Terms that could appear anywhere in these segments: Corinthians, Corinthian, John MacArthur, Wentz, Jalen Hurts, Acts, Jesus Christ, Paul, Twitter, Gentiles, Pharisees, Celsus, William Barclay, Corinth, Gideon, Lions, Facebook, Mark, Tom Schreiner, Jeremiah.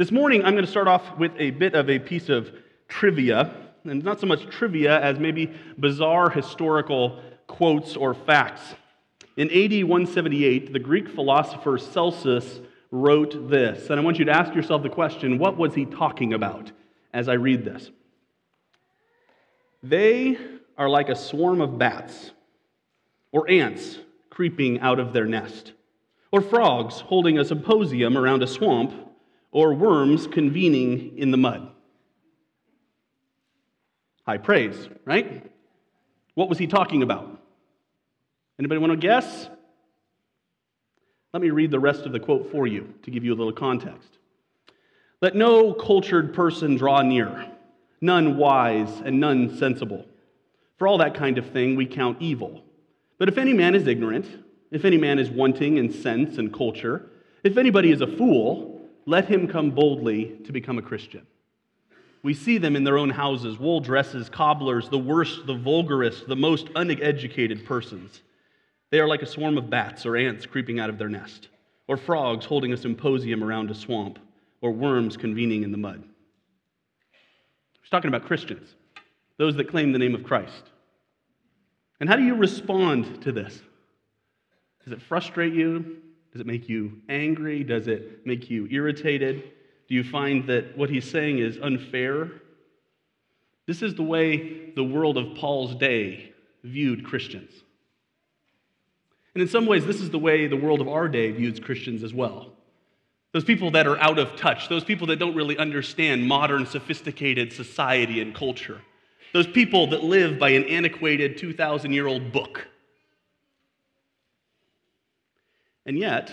This morning, I'm going to start off with a bit of a piece of trivia, and not so much trivia as maybe bizarre historical quotes or facts. In AD 178, the Greek philosopher Celsus wrote this, and I want you to ask yourself the question, what was he talking about as I read this? They are like a swarm of bats, or ants creeping out of their nest, or frogs holding a symposium around a swamp, or worms convening in the mud. High praise, right? What was he talking about? Anybody want to guess? Let me read the rest of the quote for you to give you a little context. Let no cultured person draw near, none wise and none sensible. For all that kind of thing we count evil. But if any man is ignorant, if any man is wanting in sense and culture, if anybody is a fool, let him come boldly to become a Christian. We see them in their own houses, wool dresses, cobblers, the worst, the vulgarest, the most uneducated persons. They are like a swarm of bats or ants creeping out of their nest, or frogs holding a symposium around a swamp, or worms convening in the mud. He's talking about Christians, those that claim the name of Christ. And how do you respond to this? Does it frustrate you? Does it make you angry? Does it make you irritated? Do you find that what he's saying is unfair? This is the way the world of Paul's day viewed Christians. And in some ways, this is the way the world of our day views Christians as well. Those people that are out of touch, those people that don't really understand modern, sophisticated society and culture, those people that live by an antiquated 2,000-year-old book. And yet,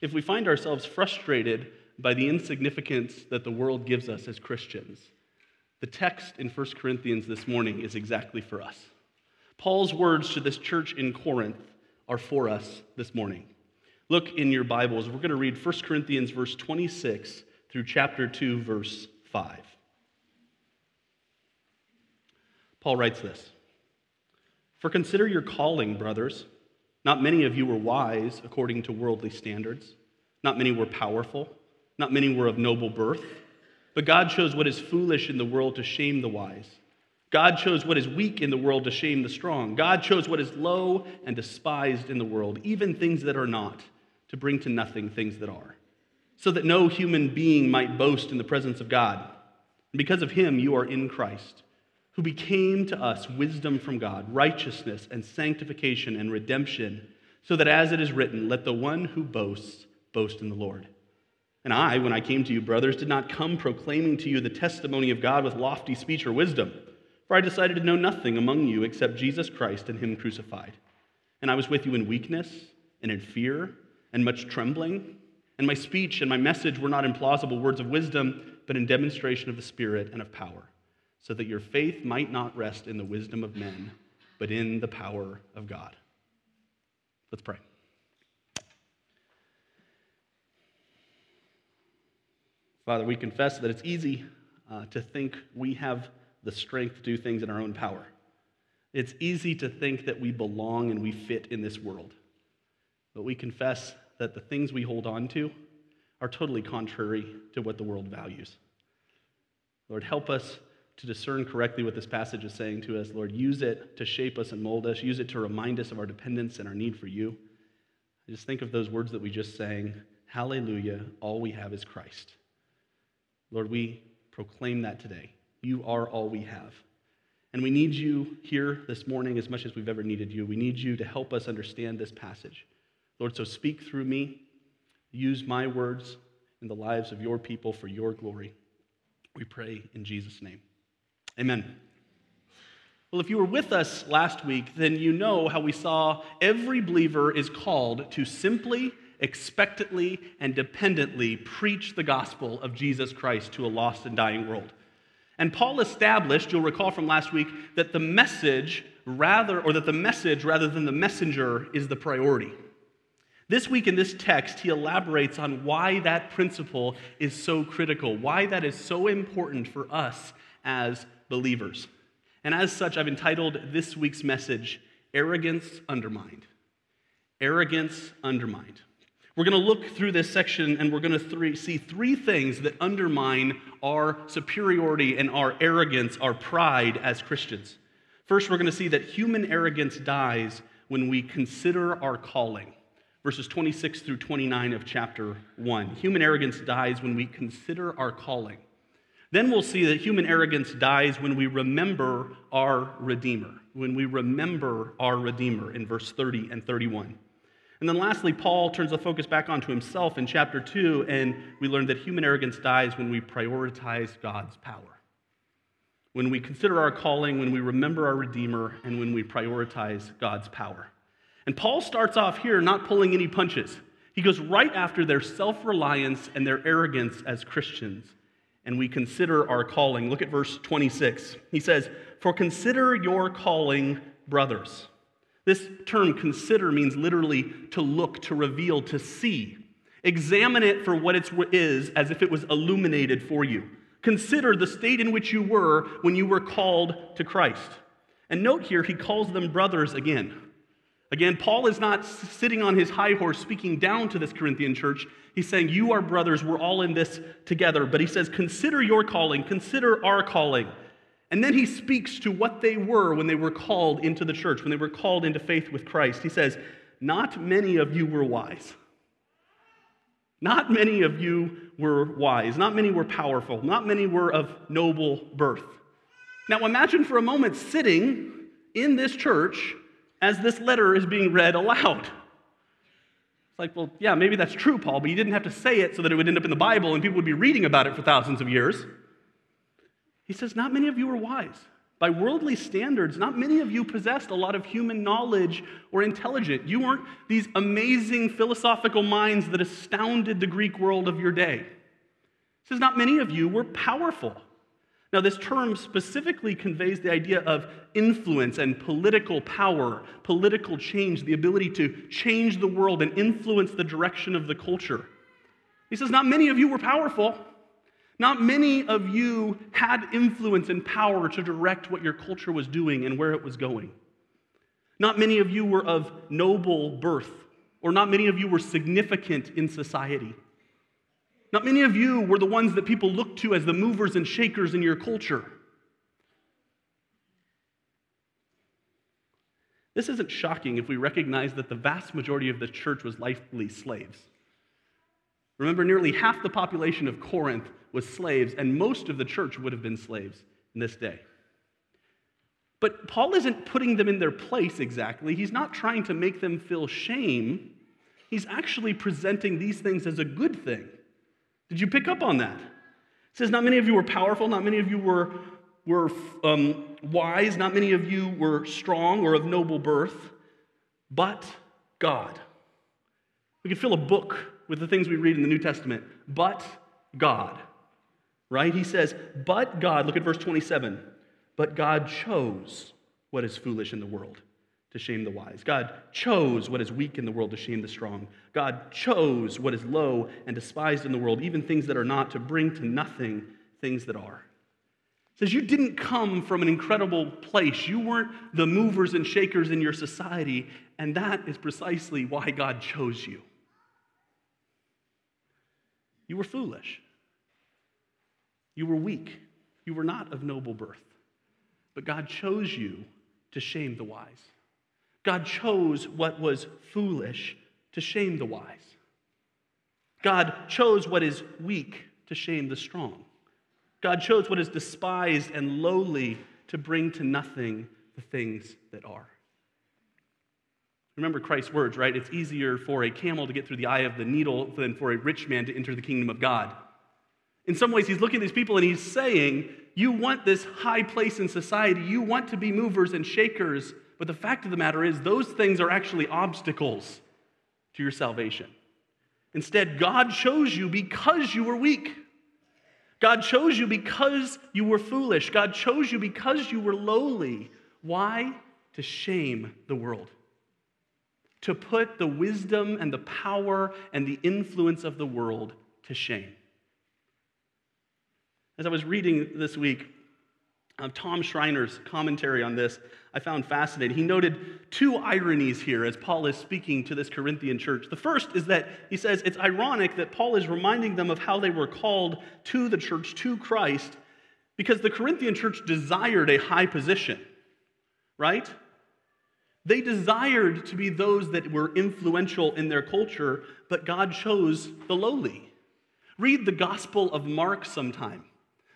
if we find ourselves frustrated by the insignificance that the world gives us as Christians, the text in 1 Corinthians this morning is exactly for us. Paul's words to this church in Corinth are for us this morning. Look in your Bibles. We're going to read 1 Corinthians verse 26 through chapter 2, verse 5. Paul writes this, "For consider your calling, brothers. Not many of you were wise according to worldly standards. Not many were powerful. Not many were of noble birth. But God chose what is foolish in the world to shame the wise. God chose what is weak in the world to shame the strong. God chose what is low and despised in the world, even things that are not, to bring to nothing things that are, so that no human being might boast in the presence of God. And because of him, you are in Christ, who became to us wisdom from God, righteousness and sanctification and redemption, so that as it is written, let the one who boasts, boast in the Lord. And I, when I came to you, brothers, did not come proclaiming to you the testimony of God with lofty speech or wisdom, for I decided to know nothing among you except Jesus Christ and him crucified. And I was with you in weakness and in fear and much trembling, and my speech and my message were not in plausible words of wisdom, but in demonstration of the Spirit and of power, so that your faith might not rest in the wisdom of men, but in the power of God." Let's pray. Father, we confess that it's easy to think we have the strength to do things in our own power. It's easy to think that we belong and we fit in this world. But we confess that the things we hold on to are totally contrary to what the world values. Lord, help us to discern correctly what this passage is saying to us. Lord, use it to shape us and mold us. Use it to remind us of our dependence and our need for you. I just think of those words that we just sang, hallelujah, all we have is Christ. Lord, we proclaim that today. You are all we have. And we need you here this morning as much as we've ever needed you. We need you to help us understand this passage. Lord, so speak through me. Use my words in the lives of your people for your glory. We pray in Jesus' name. Amen. Well, if you were with us last week, then you know how we saw every believer is called to simply, expectantly, and dependently preach the gospel of Jesus Christ to a lost and dying world. And Paul established, you'll recall from last week, that the message rather than the messenger is the priority. This week in this text, he elaborates on why that principle is so critical, why that is so important for us as believers. And as such, I've entitled this week's message, Arrogance Undermined. Arrogance Undermined. We're going to look through this section and we're going to see three things that undermine our superiority and our arrogance, our pride as Christians. First, we're going to see that human arrogance dies when we consider our calling. Verses 26 through 29 of chapter 1. Human arrogance dies when we consider our calling. Then we'll see that human arrogance dies when we remember our Redeemer. When we remember our Redeemer in verse 30 and 31. And then lastly, Paul turns the focus back onto himself in chapter 2, and we learn that human arrogance dies when we prioritize God's power. When we consider our calling, when we remember our Redeemer, and when we prioritize God's power. And Paul starts off here not pulling any punches. He goes right after their self-reliance and their arrogance as Christians, and we consider our calling. Look at verse 26. He says, "For consider your calling, brothers." This term, consider, means literally to look, to reveal, to see. Examine it for what it is as if it was illuminated for you. Consider the state in which you were when you were called to Christ. And note here, he calls them brothers again. Again, Paul is not sitting on his high horse speaking down to this Corinthian church. He's saying, you are brothers, we're all in this together. But he says, consider your calling, consider our calling. And then he speaks to what they were when they were called into the church, when they were called into faith with Christ. He says, not many of you were wise. Not many of you were wise. Not many were powerful. Not many were of noble birth. Now imagine for a moment sitting in this church as this letter is being read aloud. It's like, well, yeah, maybe that's true, Paul, but you didn't have to say it so that it would end up in the Bible and people would be reading about it for thousands of years. He says, not many of you were wise. By worldly standards, not many of you possessed a lot of human knowledge or intelligence. You weren't these amazing philosophical minds that astounded the Greek world of your day. He says, not many of you were powerful. Now, this term specifically conveys the idea of influence and political power, political change, the ability to change the world and influence the direction of the culture. He says, not many of you were powerful. Not many of you had influence and power to direct what your culture was doing and where it was going. Not many of you were of noble birth, or not many of you were significant in society. Not many of you were the ones that people looked to as the movers and shakers in your culture. This isn't shocking if we recognize that the vast majority of the church was likely slaves. Remember, nearly half the population of Corinth was slaves, and most of the church would have been slaves in this day. But Paul isn't putting them in their place exactly. He's not trying to make them feel shame. He's actually presenting these things as a good thing. Did you pick up on that? He says, not many of you were powerful, not many of you were wise, not many of you were strong or of noble birth, but God. We could fill a book with the things we read in the New Testament, but God, right? He says, but God, look at verse 27, but God chose what is foolish in the world to shame the wise. God chose what is weak in the world to shame the strong. God chose what is low and despised in the world, even things that are not, to bring to nothing things that are. He says, you didn't come from an incredible place. You weren't the movers and shakers in your society, and that is precisely why God chose you. You were foolish. You were weak. You were not of noble birth. But God chose you to shame the wise. God chose what was foolish to shame the wise. God chose what is weak to shame the strong. God chose what is despised and lowly to bring to nothing the things that are. Remember Christ's words, right? It's easier for a camel to get through the eye of the needle than for a rich man to enter the kingdom of God. In some ways, he's looking at these people and he's saying, you want this high place in society, you want to be movers and shakers, but the fact of the matter is those things are actually obstacles to your salvation. Instead, God chose you because you were weak. God chose you because you were foolish. God chose you because you were lowly. Why? To shame the world. To put the wisdom and the power and the influence of the world to shame. As I was reading this week Tom Schreiner's commentary on this I found fascinating. He noted two ironies here as Paul is speaking to this Corinthian church. The first is that he says it's ironic that Paul is reminding them of how they were called to the church, to Christ, because the Corinthian church desired a high position, right? They desired to be those that were influential in their culture, but God chose the lowly. Read the Gospel of Mark sometime.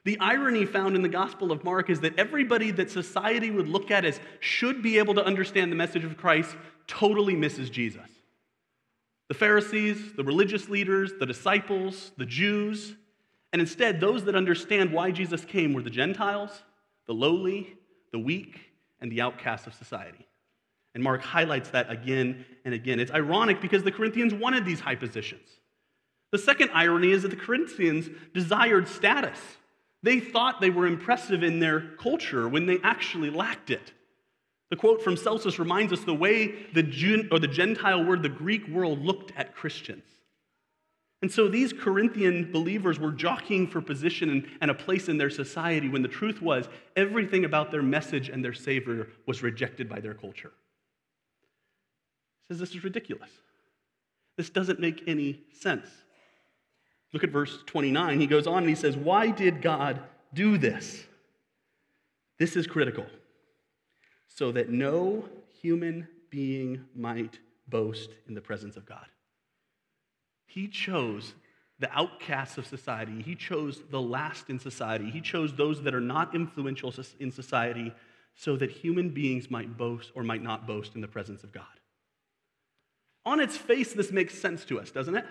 The irony found in the Gospel of Mark is that everybody that society would look at as should be able to understand the message of Christ totally misses Jesus. The Pharisees, the religious leaders, the disciples, the Jews, and instead those that understand why Jesus came were the Gentiles, the lowly, the weak, and the outcasts of society. And Mark highlights that again and again. It's ironic because the Corinthians wanted these high positions. The second irony is that the Corinthians desired status. They thought they were impressive in their culture when they actually lacked it. The quote from Celsus reminds us the way the Gentile word, the Greek world, looked at Christians. And so these Corinthian believers were jockeying for position and a place in their society when the truth was everything about their message and their Savior was rejected by their culture. He says this is ridiculous. This doesn't make any sense. Look at verse 29. He goes on and he says, why did God do this? This is critical. So that no human being might boast in the presence of God. He chose the outcasts of society. He chose the last in society. He chose those that are not influential in society so that human beings might boast or might not boast in the presence of God. On its face, this makes sense to us, doesn't it?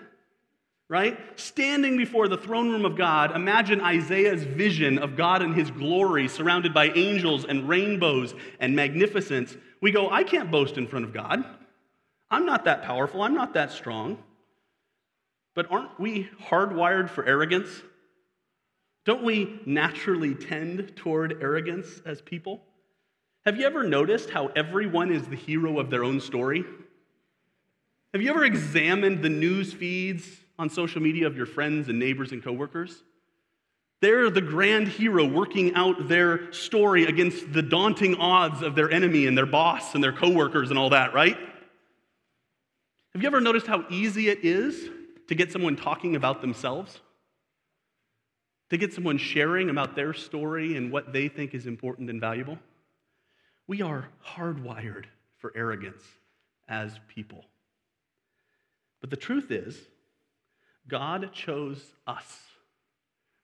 Right? Standing before the throne room of God, imagine Isaiah's vision of God in his glory, surrounded by angels and rainbows and magnificence. We go, I can't boast in front of God. I'm not that powerful. I'm not that strong. But aren't we hardwired for arrogance? Don't we naturally tend toward arrogance as people? Have you ever noticed how everyone is the hero of their own story? Have you ever examined the news feeds on social media of your friends and neighbors and coworkers? They're the grand hero working out their story against the daunting odds of their enemy and their boss and their coworkers and all that, right? Have you ever noticed how easy it is to get someone talking about themselves? To get someone sharing about their story and what they think is important and valuable? We are hardwired for arrogance as people. But the truth is, God chose us,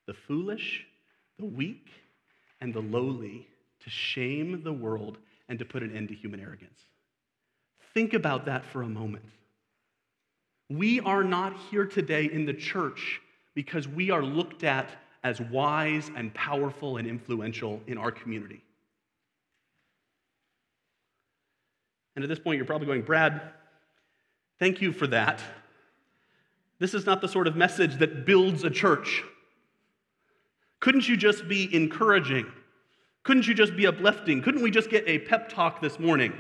the foolish, the weak, and the lowly, to shame the world and to put an end to human arrogance. Think about that for a moment. We are not here today in the church because we are looked at as wise and powerful and influential in our community. And at this point, you're probably going, Brad, thank you for that. This is not the sort of message that builds a church. Couldn't you just be encouraging? Couldn't you just be uplifting? Couldn't we just get a pep talk this morning?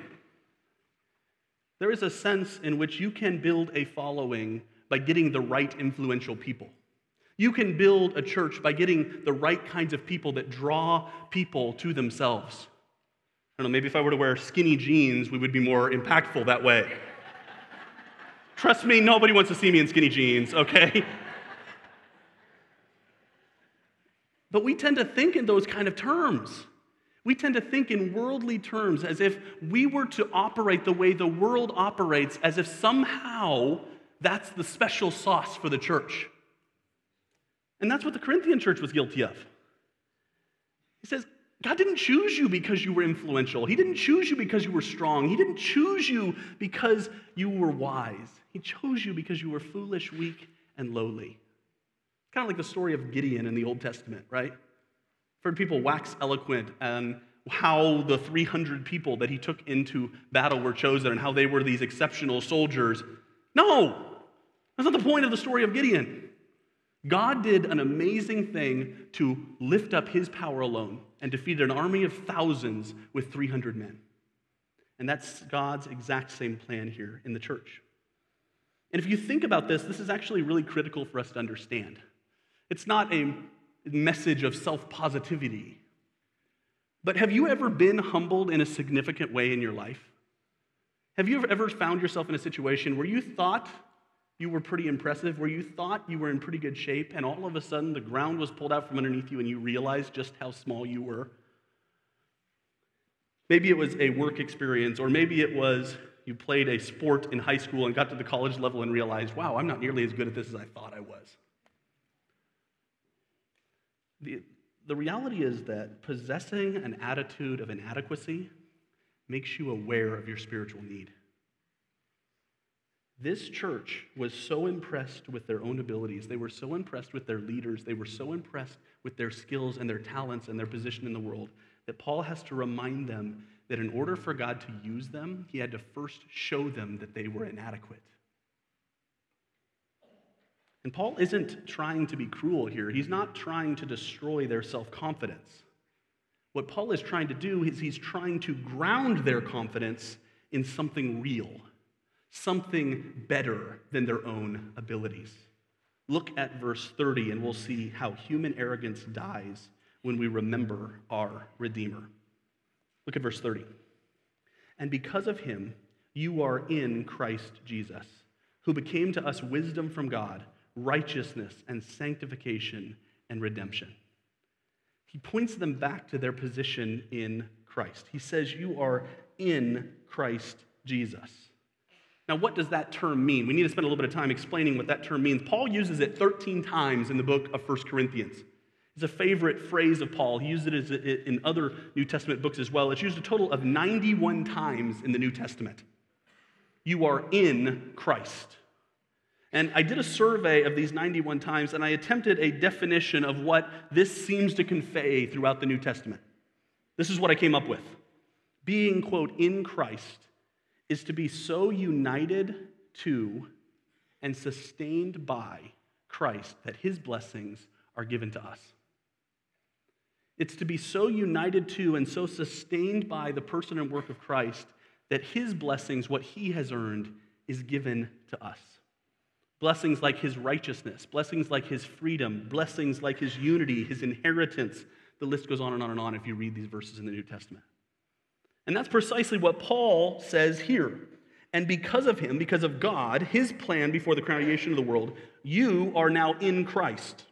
There is a sense in which you can build a following by getting the right influential people. You can build a church by getting the right kinds of people that draw people to themselves. I don't know, maybe if I were to wear skinny jeans, we would be more impactful that way. Trust me, nobody wants to see me in skinny jeans, okay? But we tend to think in those kind of terms. We tend to think in worldly terms as if we were to operate the way the world operates, as if somehow that's the special sauce for the church. And that's what the Corinthian church was guilty of. He says, God didn't choose you because you were influential. He didn't choose you because you were strong. He didn't choose you because you were wise. He chose you because you were foolish, weak, and lowly. It's kind of like the story of Gideon in the Old Testament, right? I've heard people wax eloquent on how the 300 people that he took into battle were chosen and how they were these exceptional soldiers. No! That's not the point of the story of Gideon. God did an amazing thing to lift up his power alone and defeated an army of thousands with 300 men. And that's God's exact same plan here in the church. And if you think about this, this is actually really critical for us to understand. It's not a message of self-positivity. But have you ever been humbled in a significant way in your life? Have you ever found yourself in a situation where you thought you were pretty impressive, where you thought you were in pretty good shape, and all of a sudden the ground was pulled out from underneath you and you realized just how small you were? Maybe it was a work experience, or maybe it was you played a sport in high school and got to the college level and realized, wow, I'm not nearly as good at this as I thought I was. The reality is that possessing an attitude of inadequacy makes you aware of your spiritual need. This church was so impressed with their own abilities. They were so impressed with their leaders. They were so impressed with their skills and their talents and their position in the world that Paul has to remind them that in order for God to use them, he had to first show them that they were inadequate. And Paul isn't trying to be cruel here. He's not trying to destroy their self-confidence. What Paul is trying to do is he's trying to ground their confidence in something real, something better than their own abilities. Look at verse 30, and we'll see how human arrogance dies when we remember our Redeemer. Look at verse 30. And because of him, you are in Christ Jesus, who became to us wisdom from God, righteousness and sanctification and redemption. He points them back to their position in Christ. He says, you are in Christ Jesus. Now, what does that term mean? We need to spend a little bit of time explaining what that term means. Paul uses it 13 times in the book of 1 Corinthians. It's a favorite phrase of Paul. He used it in other New Testament books as well. It's used a total of 91 times in the New Testament. You are in Christ. And I did a survey of these 91 times, and I attempted a definition of what this seems to convey throughout the New Testament. This is what I came up with. Being, quote, in Christ is to be so united to and sustained by Christ that his blessings are given to us. It's to be so united to and so sustained by the person and work of Christ that his blessings, what he has earned, is given to us. Blessings like his righteousness, blessings like his freedom, blessings like his unity, his inheritance. The list goes on and on and on if you read these verses in the New Testament. And that's precisely what Paul says here. And because of him, because of God, his plan before the creation of the world, you are now in Christ,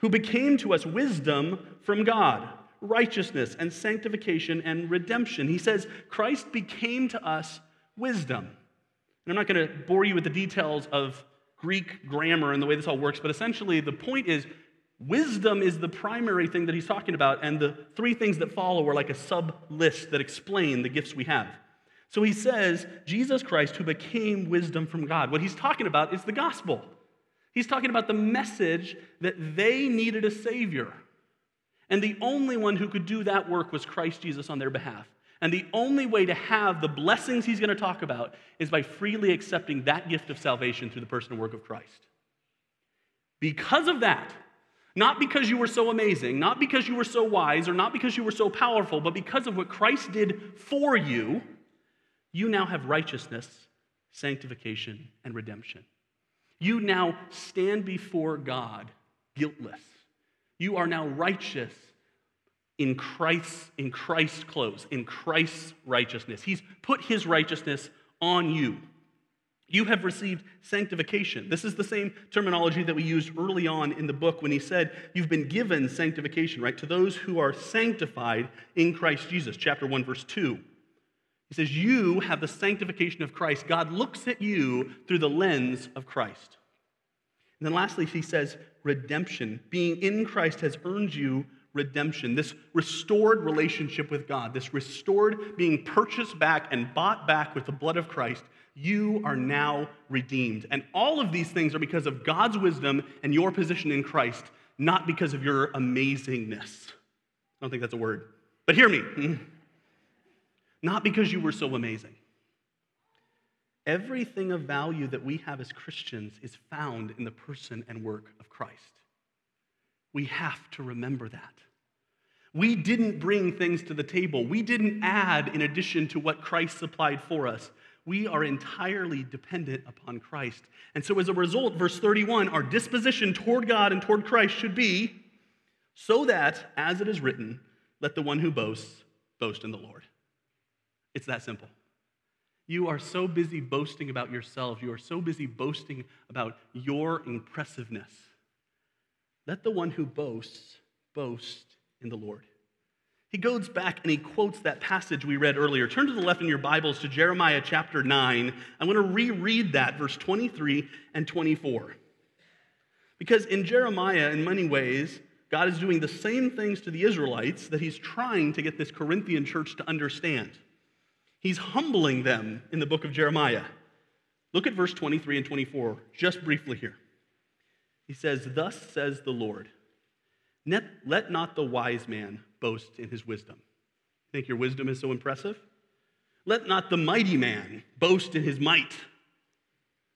who became to us wisdom from God, righteousness and sanctification and redemption. He says, Christ became to us wisdom. And I'm not going to bore you with the details of Greek grammar and the way this all works, but essentially the point is wisdom is the primary thing that he's talking about, and the three things that follow are like a sub-list that explain the gifts we have. So he says, Jesus Christ, who became wisdom from God. What he's talking about is the gospel. He's talking about the message that they needed a Savior. And the only one who could do that work was Christ Jesus on their behalf. And the only way to have the blessings he's going to talk about is by freely accepting that gift of salvation through the person and work of Christ. Because of that, not because you were so amazing, not because you were so wise, or not because you were so powerful, but because of what Christ did for you, you now have righteousness, sanctification, and redemption. You now stand before God guiltless. You are now righteous in Christ's clothes, in Christ's righteousness. He's put his righteousness on you. You have received sanctification. This is the same terminology that we used early on in the book when he said, you've been given sanctification, right? To those who are sanctified in Christ Jesus, chapter 1, verse 2. He says, you have the sanctification of Christ. God looks at you through the lens of Christ. And then lastly, he says, redemption. Being in Christ has earned you redemption. This restored relationship with God, this restored being purchased back and bought back with the blood of Christ, you are now redeemed. And all of these things are because of God's wisdom and your position in Christ, not because of your amazingness. I don't think that's a word, but hear me. Not because you were so amazing. Everything of value that we have as Christians is found in the person and work of Christ. We have to remember that. We didn't bring things to the table. We didn't add in addition to what Christ supplied for us. We are entirely dependent upon Christ. And so as a result, verse 31, our disposition toward God and toward Christ should be so that, as it is written, let the one who boasts boast in the Lord. It's that simple. You are so busy boasting about yourselves. You are so busy boasting about your impressiveness. Let the one who boasts boast in the Lord. He goes back and he quotes that passage we read earlier. Turn to the left in your Bibles to Jeremiah chapter 9. I want to reread that, verse 23 and 24. Because in Jeremiah, in many ways, God is doing the same things to the Israelites that he's trying to get this Corinthian church to understand. He's humbling them in the book of Jeremiah. Look at verse 23 and 24, just briefly here. He says, "Thus says the Lord, let not the wise man boast in his wisdom." Think your wisdom is so impressive? "Let not the mighty man boast in his might.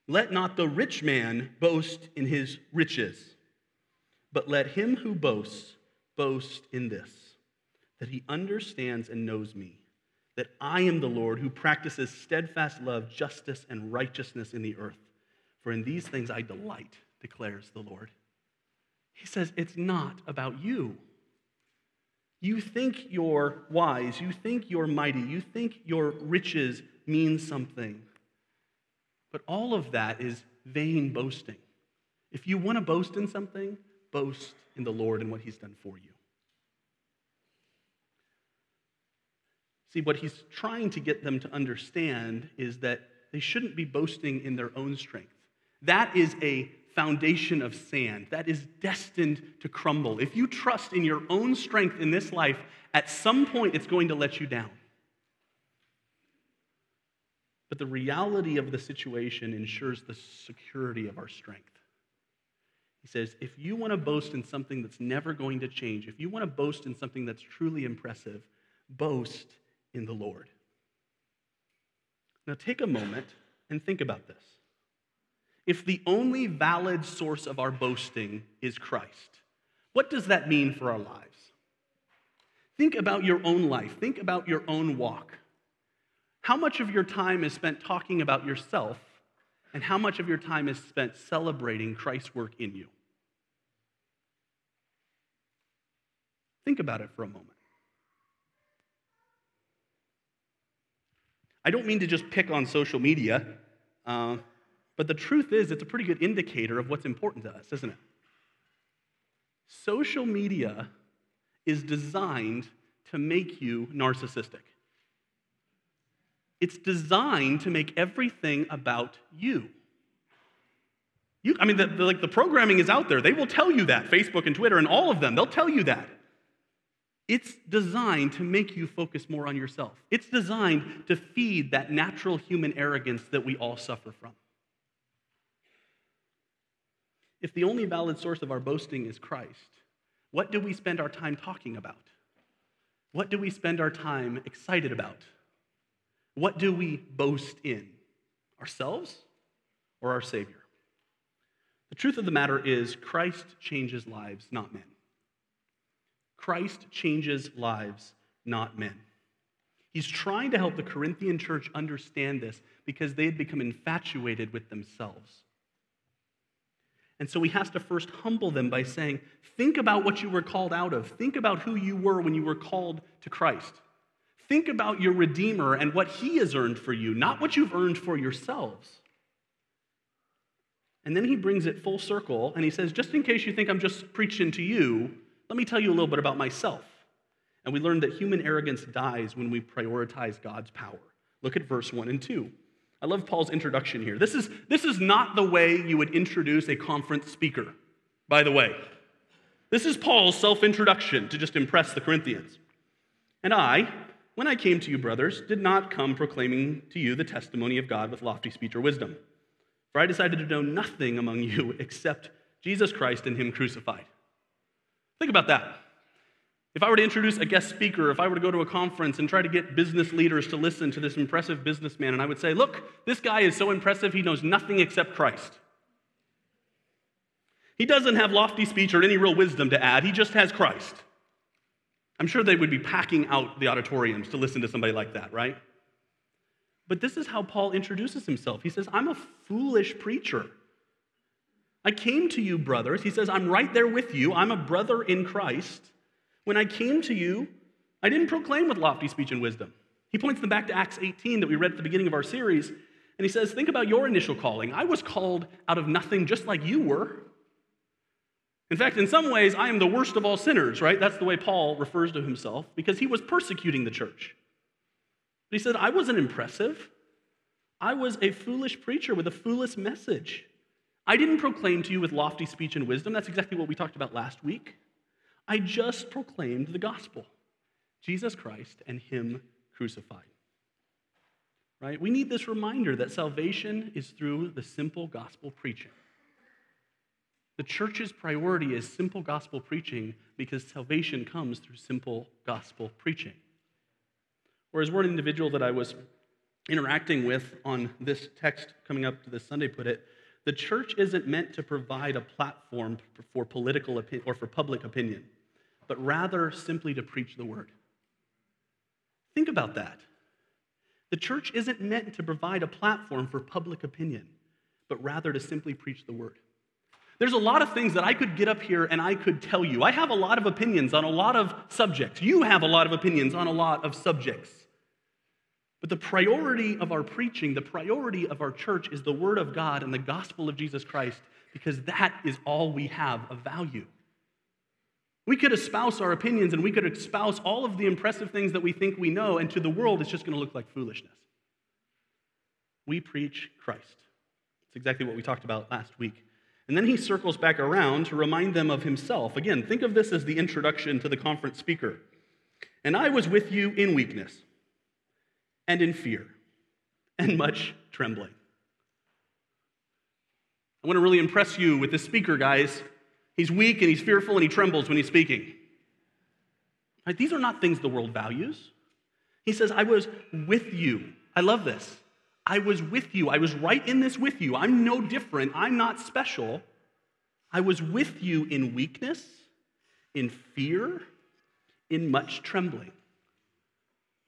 Let not the rich man boast in his riches. But let him who boasts boast in this, that he understands and knows me, that I am the Lord who practices steadfast love, justice, and righteousness in the earth. For in these things I delight, declares the Lord." He says, it's not about you. You think you're wise, you think you're mighty, you think your riches mean something. But all of that is vain boasting. If you want to boast in something, boast in the Lord and what he's done for you. See, what he's trying to get them to understand is that they shouldn't be boasting in their own strength. That is a foundation of sand that is destined to crumble. If you trust in your own strength in this life, at some point it's going to let you down. But the reality of the situation ensures the security of our strength. He says, if you want to boast in something that's never going to change, if you want to boast in something that's truly impressive, boast in the Lord. Now take a moment and think about this. If the only valid source of our boasting is Christ, what does that mean for our lives? Think about your own life. Think about your own walk. How much of your time is spent talking about yourself, and how much of your time is spent celebrating Christ's work in you? Think about it for a moment. I don't mean to just pick on social media, but the truth is, it's a pretty good indicator of what's important to us, isn't it? Social media is designed to make you narcissistic. It's designed to make everything about you. The programming is out there. They will tell you that. Facebook and Twitter and all of them, they'll tell you that. It's designed to make you focus more on yourself. It's designed to feed that natural human arrogance that we all suffer from. If the only valid source of our boasting is Christ, what do we spend our time talking about? What do we spend our time excited about? What do we boast in? Ourselves or our Savior? The truth of the matter is Christ changes lives, not men. Christ changes lives, not men. He's trying to help the Corinthian church understand this because they had become infatuated with themselves. And so he has to first humble them by saying, think about what you were called out of. Think about who you were when you were called to Christ. Think about your Redeemer and what he has earned for you, not what you've earned for yourselves. And then he brings it full circle, and he says, just in case you think I'm just preaching to you, let me tell you a little bit about myself. And we learn that human arrogance dies when we prioritize God's power. Look at verse 1 and 2. I love Paul's introduction here. This is not the way you would introduce a conference speaker, by the way. This is Paul's self-introduction to just impress the Corinthians. "And I, when I came to you, brothers, did not come proclaiming to you the testimony of God with lofty speech or wisdom. For I decided to know nothing among you except Jesus Christ and him crucified." Think about that. If I were to introduce a guest speaker, if I were to go to a conference and try to get business leaders to listen to this impressive businessman, and I would say, look, this guy is so impressive, he knows nothing except Christ. He doesn't have lofty speech or any real wisdom to add, he just has Christ. I'm sure they would be packing out the auditoriums to listen to somebody like that, right? But this is how Paul introduces himself. He says, I'm a foolish preacher. I came to you, brothers. He says, I'm right there with you. I'm a brother in Christ. When I came to you, I didn't proclaim with lofty speech and wisdom. He points them back to Acts 18 that we read at the beginning of our series, and he says, think about your initial calling. I was called out of nothing just like you were. In fact, in some ways, I am the worst of all sinners, right? That's the way Paul refers to himself, because he was persecuting the church. But he said, I wasn't impressive. I was a foolish preacher with a foolish message. I didn't proclaim to you with lofty speech and wisdom. That's exactly what we talked about last week. I just proclaimed the gospel, Jesus Christ and him crucified. Right? We need this reminder that salvation is through the simple gospel preaching. The church's priority is simple gospel preaching because salvation comes through simple gospel preaching. Whereas one individual that I was interacting with on this text coming up to this Sunday put it, the church isn't meant to provide a platform for political opinion or for public opinion, but rather simply to preach the word. Think about that. The church isn't meant to provide a platform for public opinion, but rather to simply preach the word. There's a lot of things that I could get up here and I could tell you. I have a lot of opinions on a lot of subjects. You have a lot of opinions on a lot of subjects. But the priority of our preaching, the priority of our church is the word of God and the gospel of Jesus Christ, because that is all we have of value. We could espouse our opinions and we could espouse all of the impressive things that we think we know, and to the world it's just going to look like foolishness. We preach Christ. That's exactly what we talked about last week. And then he circles back around to remind them of himself. Again, think of this as the introduction to the conference speaker. And I was with you in weakness and in fear and much trembling. I want to really impress you with this speaker, guys. He's weak and he's fearful and he trembles when he's speaking. Right? These are not things the world values. He says, I was with you. I love this. I was with you. I was right in this with you. I'm no different. I'm not special. I was with you in weakness, in fear, in much trembling.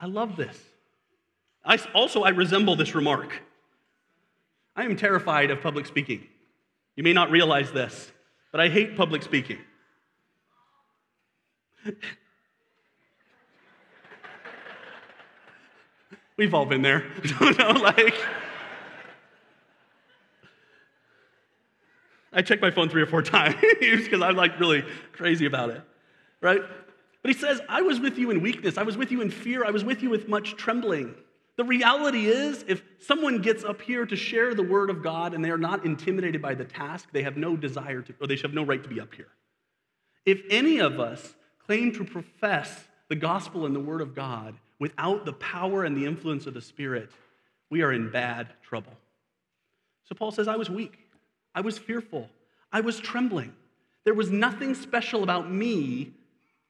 I love this. I resemble this remark. I am terrified of public speaking. You may not realize this, but I hate public speaking. We've all been there. I check my phone 3 or 4 times because I'm like really crazy about it, right? But he says, I was with you in weakness. I was with you in fear. I was with you with much trembling. The reality is, if someone gets up here to share the word of God and they are not intimidated by the task, they have no desire to, or they have no right to be up here. If any of us claim to profess the gospel and the word of God without the power and the influence of the Spirit, we are in bad trouble. So Paul says, I was weak. I was fearful. I was trembling. There was nothing special about me.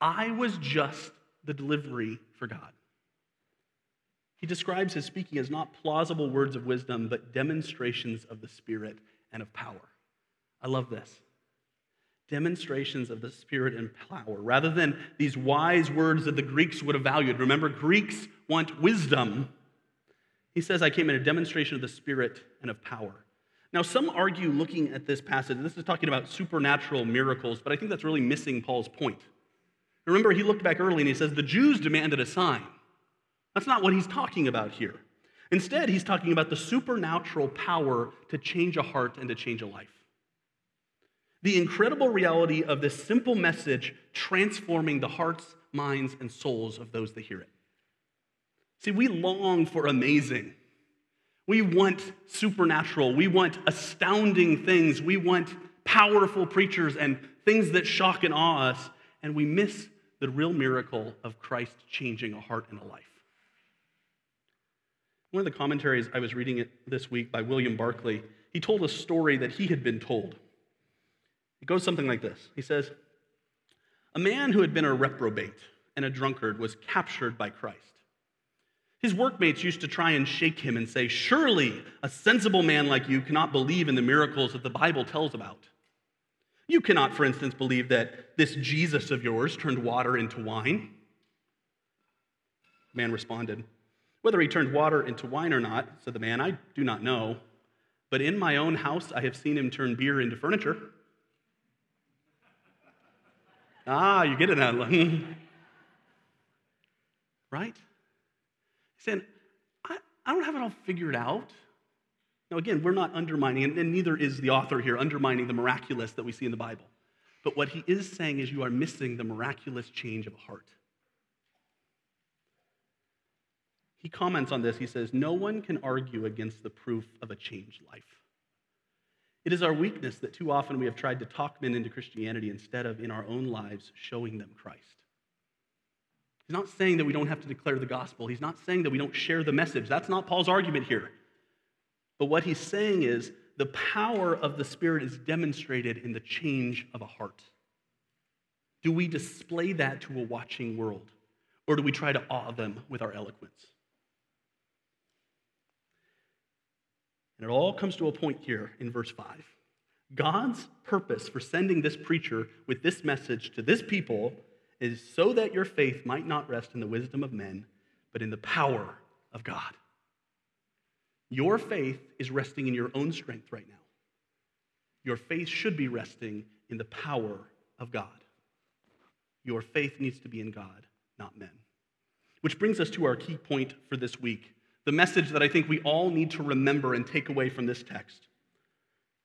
I was just the delivery for God. He describes his speaking as not plausible words of wisdom, but demonstrations of the Spirit and of power. I love this. Demonstrations of the Spirit and power, rather than these wise words that the Greeks would have valued. Remember, Greeks want wisdom. He says, I came in a demonstration of the Spirit and of power. Now, some argue looking at this passage, this is talking about supernatural miracles, but I think that's really missing Paul's point. Remember, he looked back early and he says, the Jews demanded a sign. That's not what he's talking about here. Instead, he's talking about the supernatural power to change a heart and to change a life. The incredible reality of this simple message transforming the hearts, minds, and souls of those that hear it. See, we long for amazing. We want supernatural. We want astounding things. We want powerful preachers and things that shock and awe us, and we miss the real miracle of Christ changing a heart and a life. One of the commentaries I was reading it this week by William Barclay, he told a story that he had been told. It goes something like this. He says, a man who had been a reprobate and a drunkard was captured by Christ. His workmates used to try and shake him and say, surely a sensible man like you cannot believe in the miracles that the Bible tells about. You cannot, for instance, believe that this Jesus of yours turned water into wine. The man responded, whether he turned water into wine or not, said the man, I do not know, but in my own house I have seen him turn beer into furniture. Ah, you get it now. right? He's saying, I don't have it all figured out. Now, again, we're not undermining, and neither is the author here, undermining the miraculous that we see in the Bible. But what he is saying is you are missing the miraculous change of a heart. He comments on this. He says, no one can argue against the proof of a changed life. It is our weakness that too often we have tried to talk men into Christianity instead of in our own lives showing them Christ. He's not saying that we don't have to declare the gospel. He's not saying that we don't share the message. That's not Paul's argument here. But what he's saying is the power of the Spirit is demonstrated in the change of a heart. Do we display that to a watching world, or do we try to awe them with our eloquence? And it all comes to a point here in verse 5. God's purpose for sending this preacher with this message to this people is so that your faith might not rest in the wisdom of men, but in the power of God. Your faith is resting in your own strength right now. Your faith should be resting in the power of God. Your faith needs to be in God, not men. Which brings us to our key point for this week, the message that I think we all need to remember and take away from this text.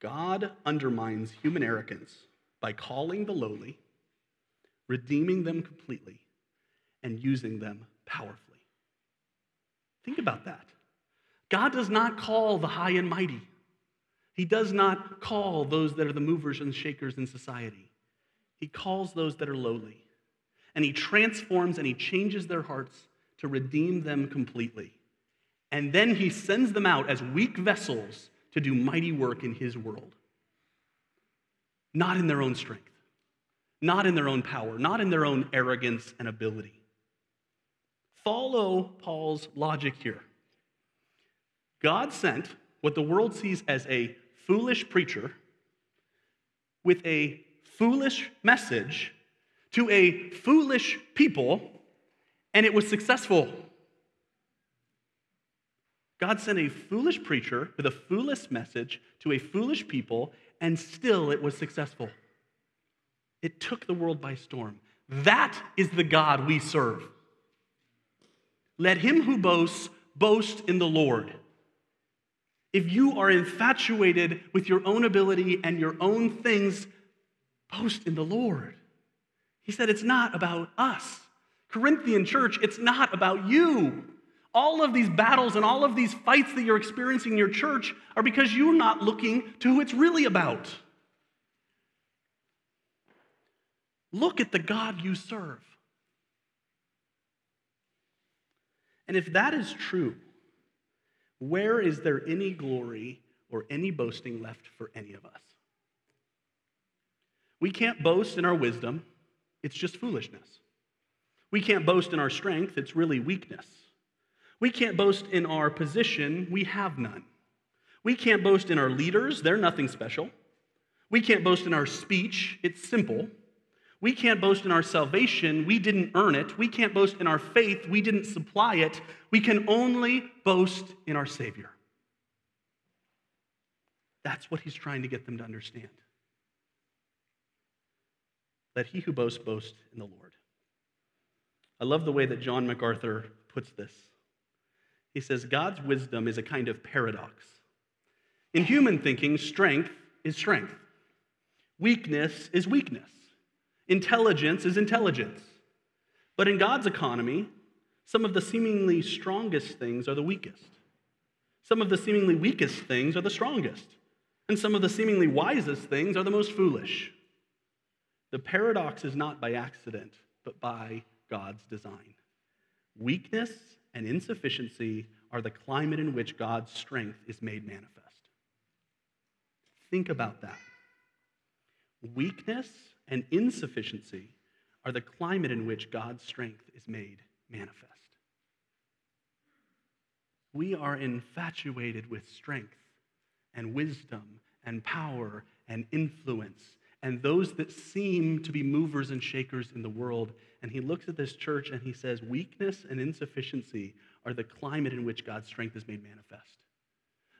God undermines human arrogance by calling the lowly, redeeming them completely, and using them powerfully. Think about that. God does not call the high and mighty. He does not call those that are the movers and shakers in society. He calls those that are lowly, and he transforms and he changes their hearts to redeem them completely. And then he sends them out as weak vessels to do mighty work in his world. Not in their own strength. Not in their own power, not in their own arrogance and ability. Follow Paul's logic here. God sent what the world sees as a foolish preacher with a foolish message to a foolish people, and it was successful. God sent a foolish preacher with a foolish message to a foolish people, and still it was successful. It took the world by storm. That is the God we serve. Let him who boasts, boast in the Lord. If you are infatuated with your own ability and your own things, boast in the Lord. He said it's not about us. Corinthian church, it's not about you. All of these battles and all of these fights that you're experiencing in your church are because you're not looking to who it's really about. Look at the God you serve. And if that is true, where is there any glory or any boasting left for any of us? We can't boast in our wisdom. It's just foolishness. We can't boast in our strength. It's really weakness. We can't boast in our position. We have none. We can't boast in our leaders. They're nothing special. We can't boast in our speech. It's simple. We can't boast in our salvation. We didn't earn it. We can't boast in our faith. We didn't supply it. We can only boast in our Savior. That's what he's trying to get them to understand. Let he who boasts, boast in the Lord. I love the way that John MacArthur puts this. He says, God's wisdom is a kind of paradox. In human thinking, strength is strength. Weakness is weakness. Intelligence is intelligence. But in God's economy, some of the seemingly strongest things are the weakest. Some of the seemingly weakest things are the strongest. And some of the seemingly wisest things are the most foolish. The paradox is not by accident, but by God's design. Weakness and insufficiency are the climate in which God's strength is made manifest. Think about that. Weakness and insufficiency are the climate in which God's strength is made manifest. We are infatuated with strength and wisdom and power and influence and those that seem to be movers and shakers in the world. And he looks at this church and he says, weakness and insufficiency are the climate in which God's strength is made manifest.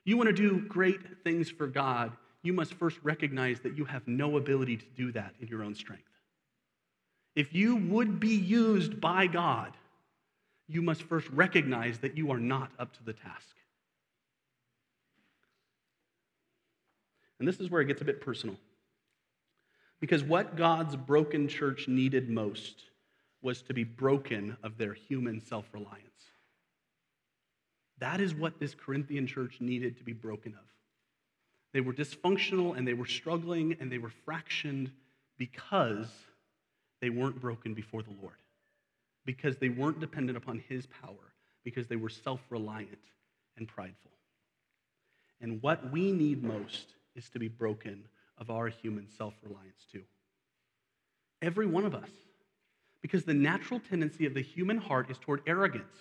You want to do great things for God, you must first recognize that you have no ability to do that in your own strength. If you would be used by God, you must first recognize that you are not up to the task. And this is where it gets a bit personal. Because what God's broken church needed most was to be broken of their human self-reliance. That is what this Corinthian church needed to be broken of. They were dysfunctional, and they were struggling, and they were fractioned because they weren't broken before the Lord, because they weren't dependent upon His power, because they were self-reliant and prideful. And what we need most is to be broken of our human self-reliance too. Every one of us. Because the natural tendency of the human heart is toward arrogance,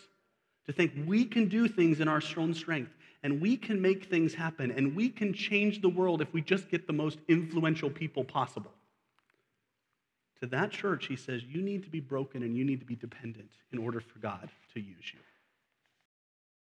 to think we can do things in our own strength, and we can make things happen, and we can change the world if we just get the most influential people possible. To that church, he says, you need to be broken and you need to be dependent in order for God to use you.